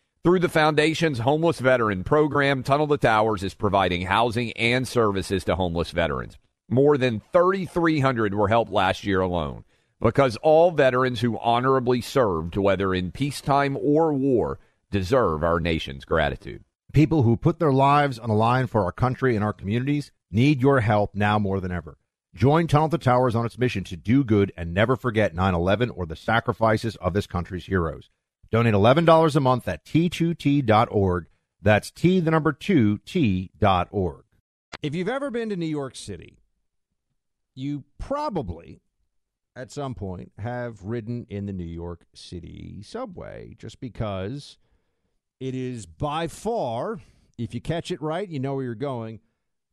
Through the foundation's homeless veteran program, Tunnel to Towers is providing housing and services to homeless veterans. More than 3,300 were helped last year alone, because all veterans who honorably served, whether in peacetime or war, deserve our nation's gratitude. People who put their lives on the line for our country and our communities need your help now more than ever. Join Tunnel to Towers on its mission to do good and never forget 9/11 or the sacrifices of this country's heroes. Donate $11 a month at T2T.org. That's T, the number 2, T.org. If you've ever been to New York City, you probably, at some point, have ridden in the New York City subway just because it is by far, if you catch it right, you know where you're going,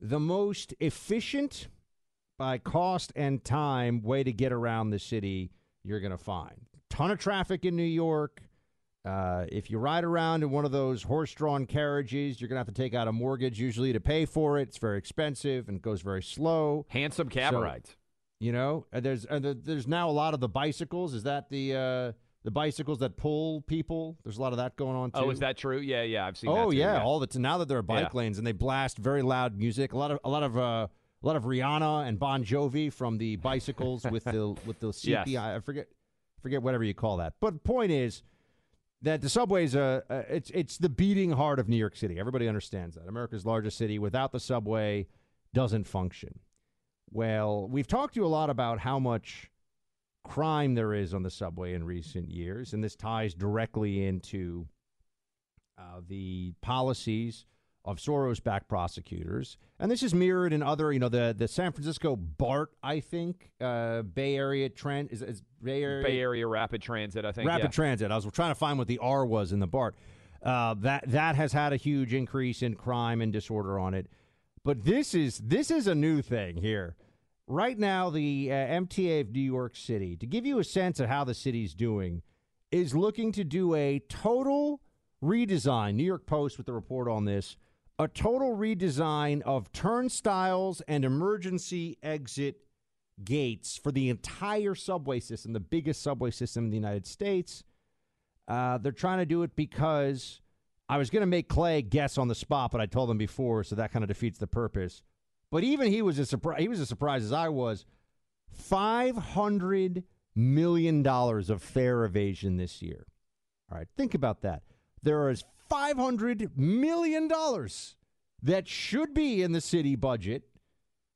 the most efficient by cost and time way to get around the city you're going to find. Ton of traffic in New York. If you ride around in one of those horse-drawn carriages, you're going to have to take out a mortgage usually to pay for it. It's very expensive and it goes very slow. Handsome cab rides. You know, there's now a lot of the bicycles. Is that the bicycles that pull people? There's a lot of that going on, too. Oh, is that true? Yeah, I've seen that, too. Yeah, all the now that there are bike lanes and they blast very loud music, a lot of Rihanna and Bon Jovi from the bicycles with the CPI. Yes. I forget whatever you call that. But the point is that the subway's it's the beating heart of New York City. Everybody understands that. America's largest city without the subway doesn't function. Well, we've talked to you a lot about how much crime there is on the subway in recent years, and this ties directly into the policies of Soros-backed prosecutors. And this is mirrored in other, the San Francisco BART, I think, Bay Area Transit. Is Bay Area Rapid Transit, I think. Rapid Transit. I was trying to find what the R was in the BART. That has had a huge increase in crime and disorder on it. But this is a new thing here. Right now, the MTA of New York City, to give you a sense of how the city's doing, is looking to do a total redesign. New York Post with the report on this. A total redesign of turnstiles and emergency exit gates for the entire subway system, the biggest subway system in the United States. They're trying to do it because I was going to make Clay guess on the spot, but I told him before, so that kind of defeats the purpose. But even he was as surprised as I was. $500 million of fare evasion this year. All right, think about that. There is $500 million that should be in the city budget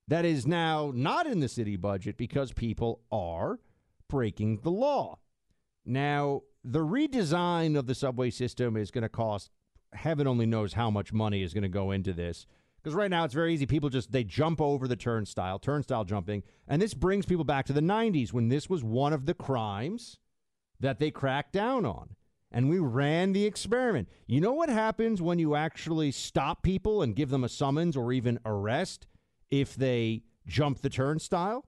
that is now not in the city budget because people are breaking the law. Now, the redesign of the subway system is going to cost, heaven only knows how much money is going to go into this. Because right now it's very easy. People they jump over the turnstile jumping. And this brings people back to the 90s when this was one of the crimes that they cracked down on. And we ran the experiment. You know what happens when you actually stop people and give them a summons or even arrest if they jump the turnstile?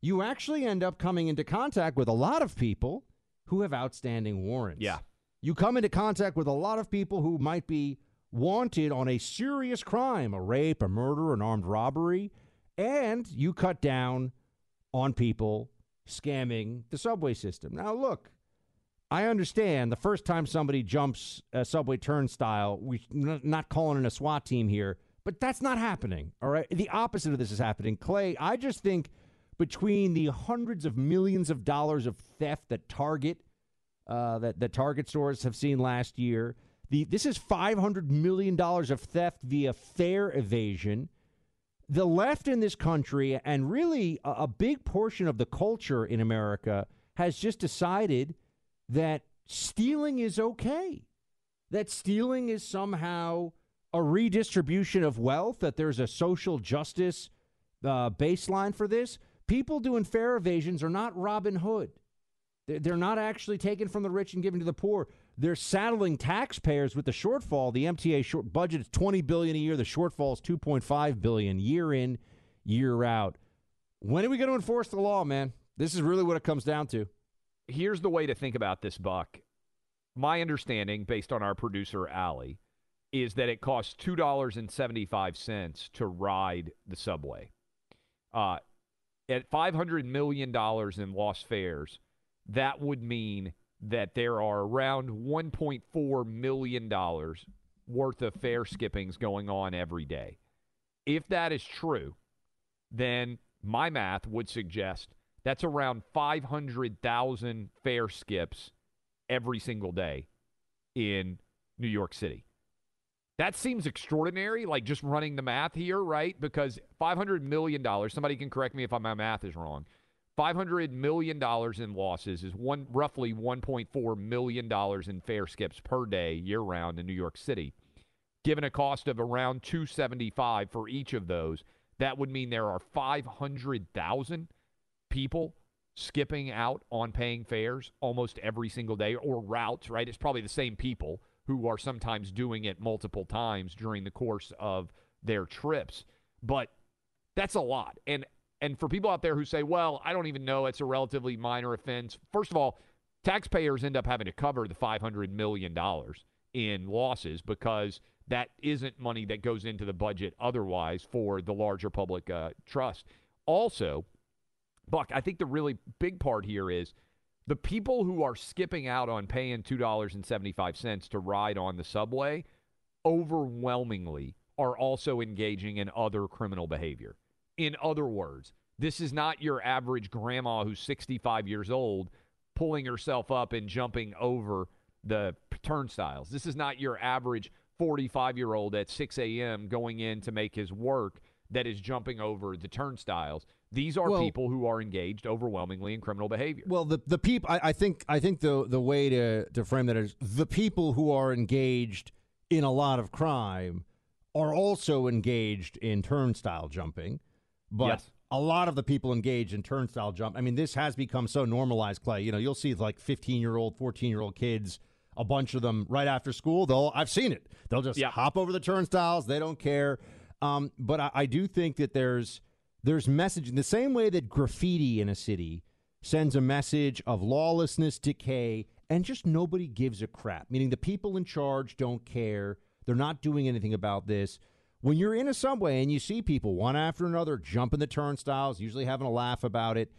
You actually end up coming into contact with a lot of people who have outstanding warrants. Yeah. You come into contact with a lot of people who might be wanted on a serious crime, a rape, a murder, an armed robbery, and you cut down on people scamming the subway system. Now, look, I understand the first time somebody jumps a subway turnstile, we're not calling in a SWAT team here, but that's not happening, all right? The opposite of this is happening. Clay, I just think between the hundreds of millions of dollars of theft that Target stores have seen last year, this is $500 million of theft via fare evasion. The left in this country, and really a big portion of the culture in America, has just decided that stealing is okay, that stealing is somehow a redistribution of wealth, that there's a social justice baseline for this. People doing fare evasions are not Robin Hood. They're not actually taken from the rich and given to the poor. They're saddling taxpayers with the shortfall. The MTA short budget is $20 billion a year. The shortfall is $2.5 billion year in, year out. When are we going to enforce the law, man? This is really what it comes down to. Here's the way to think about this, Buck. My understanding, based on our producer, Allie, is that it costs $2.75 to ride the subway. At $500 million in lost fares, that would mean that there are around $1.4 million worth of fare skippings going on every day. If that is true, then my math would suggest that's around 500,000 fare skips every single day in New York City. That seems extraordinary, like just running the math here, right? Because $500 million, somebody can correct me if my math is wrong, $500 million in losses is roughly $1.4 million in fare skips per day year-round in New York City. Given a cost of around $275 for each of those, that would mean there are 500,000 people skipping out on paying fares almost every single day, or routes, right? It's probably the same people who are sometimes doing it multiple times during the course of their trips. But that's a lot. And for people out there who say, well, I don't even know, it's a relatively minor offense. First of all, taxpayers end up having to cover the $500 million in losses because that isn't money that goes into the budget otherwise for the larger public trust. Also, Buck, I think the really big part here is the people who are skipping out on paying $2.75 to ride on the subway overwhelmingly are also engaging in other criminal behavior. In other words, this is not your average grandma who's 65 years old pulling herself up and jumping over the turnstiles. This is not your average 45-year-old at 6 a.m. going in to make his work that is jumping over the turnstiles. These are people who are engaged overwhelmingly in criminal behavior. Well, the people, I think the way to frame that is the people who are engaged in a lot of crime are also engaged in turnstile jumping. But yes, a lot of the people engaged in turnstile jump. I mean, this has become so normalized, Clay. You know, you'll see like 15-year-old, 14-year-old kids, a bunch of them right after school. I've seen it. They'll just hop over the turnstiles. They don't care. But I do think that there's messaging. The same way that graffiti in a city sends a message of lawlessness, decay, and just nobody gives a crap, meaning the people in charge don't care. They're not doing anything about this. When you're in a subway and you see people one after another jumping the turnstiles, usually having a laugh about it,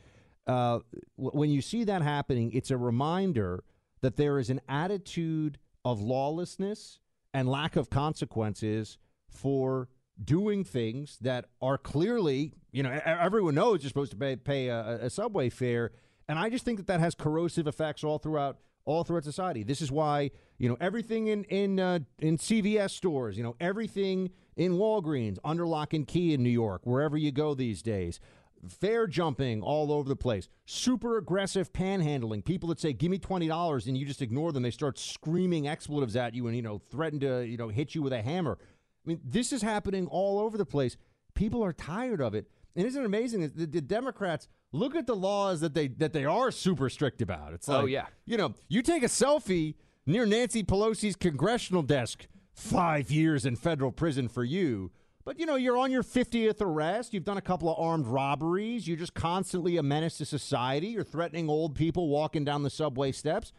when you see that happening, it's a reminder that there is an attitude of lawlessness and lack of consequences for doing things that are clearly, you know, everyone knows you're supposed to pay a subway fare. And I just think that has corrosive effects all throughout society. This is why, you know, everything in CVS stores, you know, everything in Walgreens, under lock and key in New York, wherever you go these days, fare jumping all over the place, super aggressive panhandling, people that say, give me $20 and you just ignore them. They start screaming expletives at you and, you know, threaten to, you know, hit you with a hammer. I mean, this is happening all over the place. People are tired of it. And isn't it amazing that the Democrats look at the laws that they are super strict about? It's like, you know, you take a selfie near Nancy Pelosi's congressional desk, 5 years in federal prison for you. But, you know, you're on your 50th arrest. You've done a couple of armed robberies. You're just constantly a menace to society. You're threatening old people walking down the subway steps.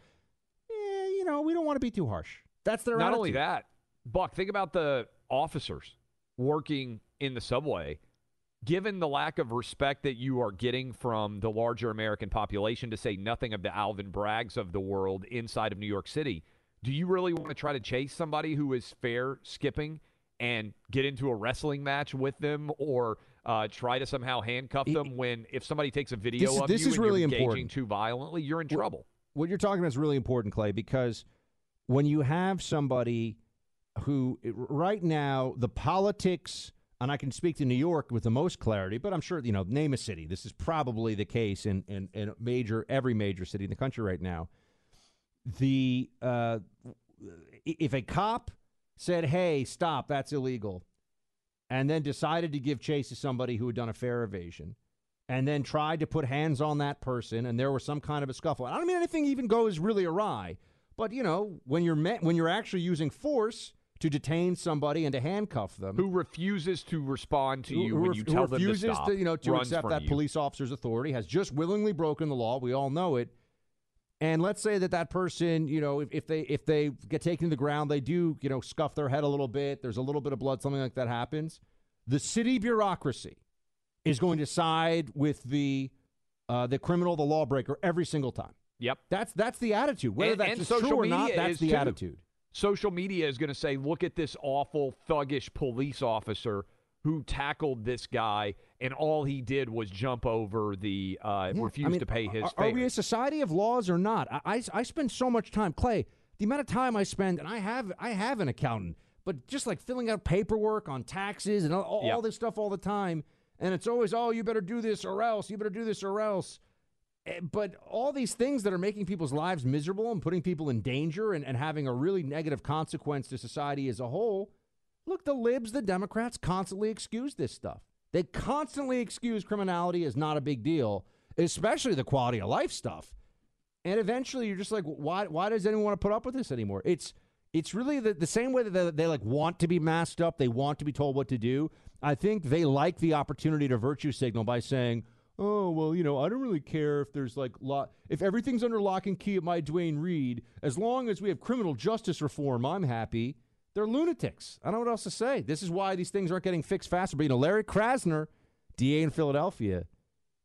You know, we don't want to be too harsh. That's their attitude. Not only that, Buck, think about the officers working in the subway. Given the lack of respect that you are getting from the larger American population, to say nothing of the Alvin Braggs of the world inside of New York City, do you really want to try to chase somebody who is fare skipping and get into a wrestling match with them, or try to somehow handcuff them when, if somebody takes a video of this, you and really you're engaging too violently, you're in trouble? What you're talking about is really important, Clay, because when you have somebody who right now, the politics... And I can speak to New York with the most clarity, but I'm sure, you know, name a city. This is probably the case in every major city in the country right now. If a cop said, hey, stop, that's illegal, and then decided to give chase to somebody who had done a fare evasion, and then tried to put hands on that person, and there was some kind of a scuffle. I don't mean anything even goes really awry, But, you know, when you're actually using force to detain somebody and to handcuff them, who refuses to respond to you when you tell them to stop, to, you know, to accept that police officer's authority, has just willingly broken the law. We all know it. And let's say that that person, you know, if they get taken to the ground, they do, you know, scuff their head a little bit. There's a little bit of blood. Something like that happens. The city bureaucracy is going to side with the criminal, the lawbreaker, every single time. Yep. That's the attitude. Whether that's true or not, that's the attitude. Social media is going to say, look at this awful, thuggish police officer who tackled this guy, and all he did was jump over the refuse to pay his favor. Are we a society of laws or not? I spend so much time, Clay, the amount of time I spend, and I have an accountant, but just like filling out paperwork on taxes and all this stuff all the time, and it's always, oh, you better do this or else, you better do this or else. But all these things that are making people's lives miserable and putting people in danger and having a really negative consequence to society as a whole, look, the libs, the Democrats constantly excuse this stuff. They constantly excuse criminality as not a big deal, especially the quality of life stuff. And eventually you're just like, why does anyone want to put up with this anymore? It's really the same way that they like want to be masked up. They want to be told what to do. I think they like the opportunity to virtue signal by saying, oh, well, you know, I don't really care if there's like if everything's under lock and key at my Duane Reade, as long as we have criminal justice reform, I'm happy. They're lunatics. I don't know what else to say. This is why these things aren't getting fixed faster. But, you know, Larry Krasner, DA in Philadelphia,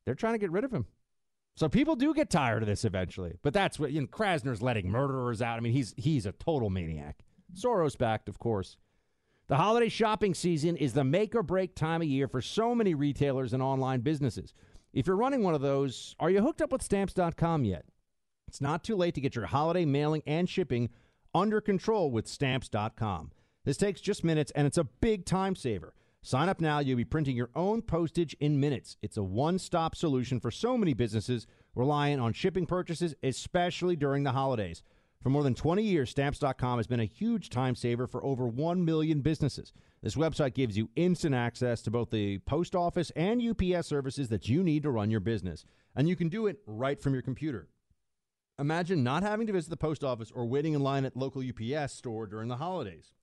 they're trying to get rid of him. So people do get tired of this eventually. But that's what, you know, Krasner's letting murderers out. I mean, he's a total maniac. Soros backed, of course. The holiday shopping season is the make or break time of year for so many retailers and online businesses. If you're running one of those, are you hooked up with Stamps.com yet? It's not too late to get your holiday mailing and shipping under control with Stamps.com. This takes just minutes, and it's a big time saver. Sign up now. You'll be printing your own postage in minutes. It's a one-stop solution for so many businesses relying on shipping purchases, especially during the holidays. For more than 20 years, Stamps.com has been a huge time saver for over 1 million businesses. This website gives you instant access to both the post office and UPS services that you need to run your business. And you can do it right from your computer. Imagine not having to visit the post office or waiting in line at local UPS store during the holidays.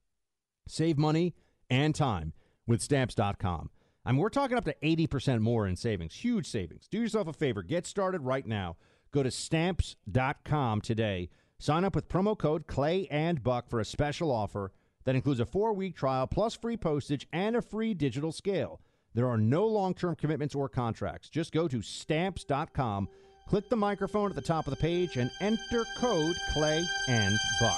Save money and time with Stamps.com. I mean, we're talking up to 80% more in savings. Huge savings. Do yourself a favor. Get started right now. Go to Stamps.com today. Sign up with promo code Clay and Buck for a special offer that includes a 4-week trial plus free postage and a free digital scale. There are no long-term commitments or contracts. Just go to Stamps.com, click the microphone at the top of the page, and enter code Clay and Buck.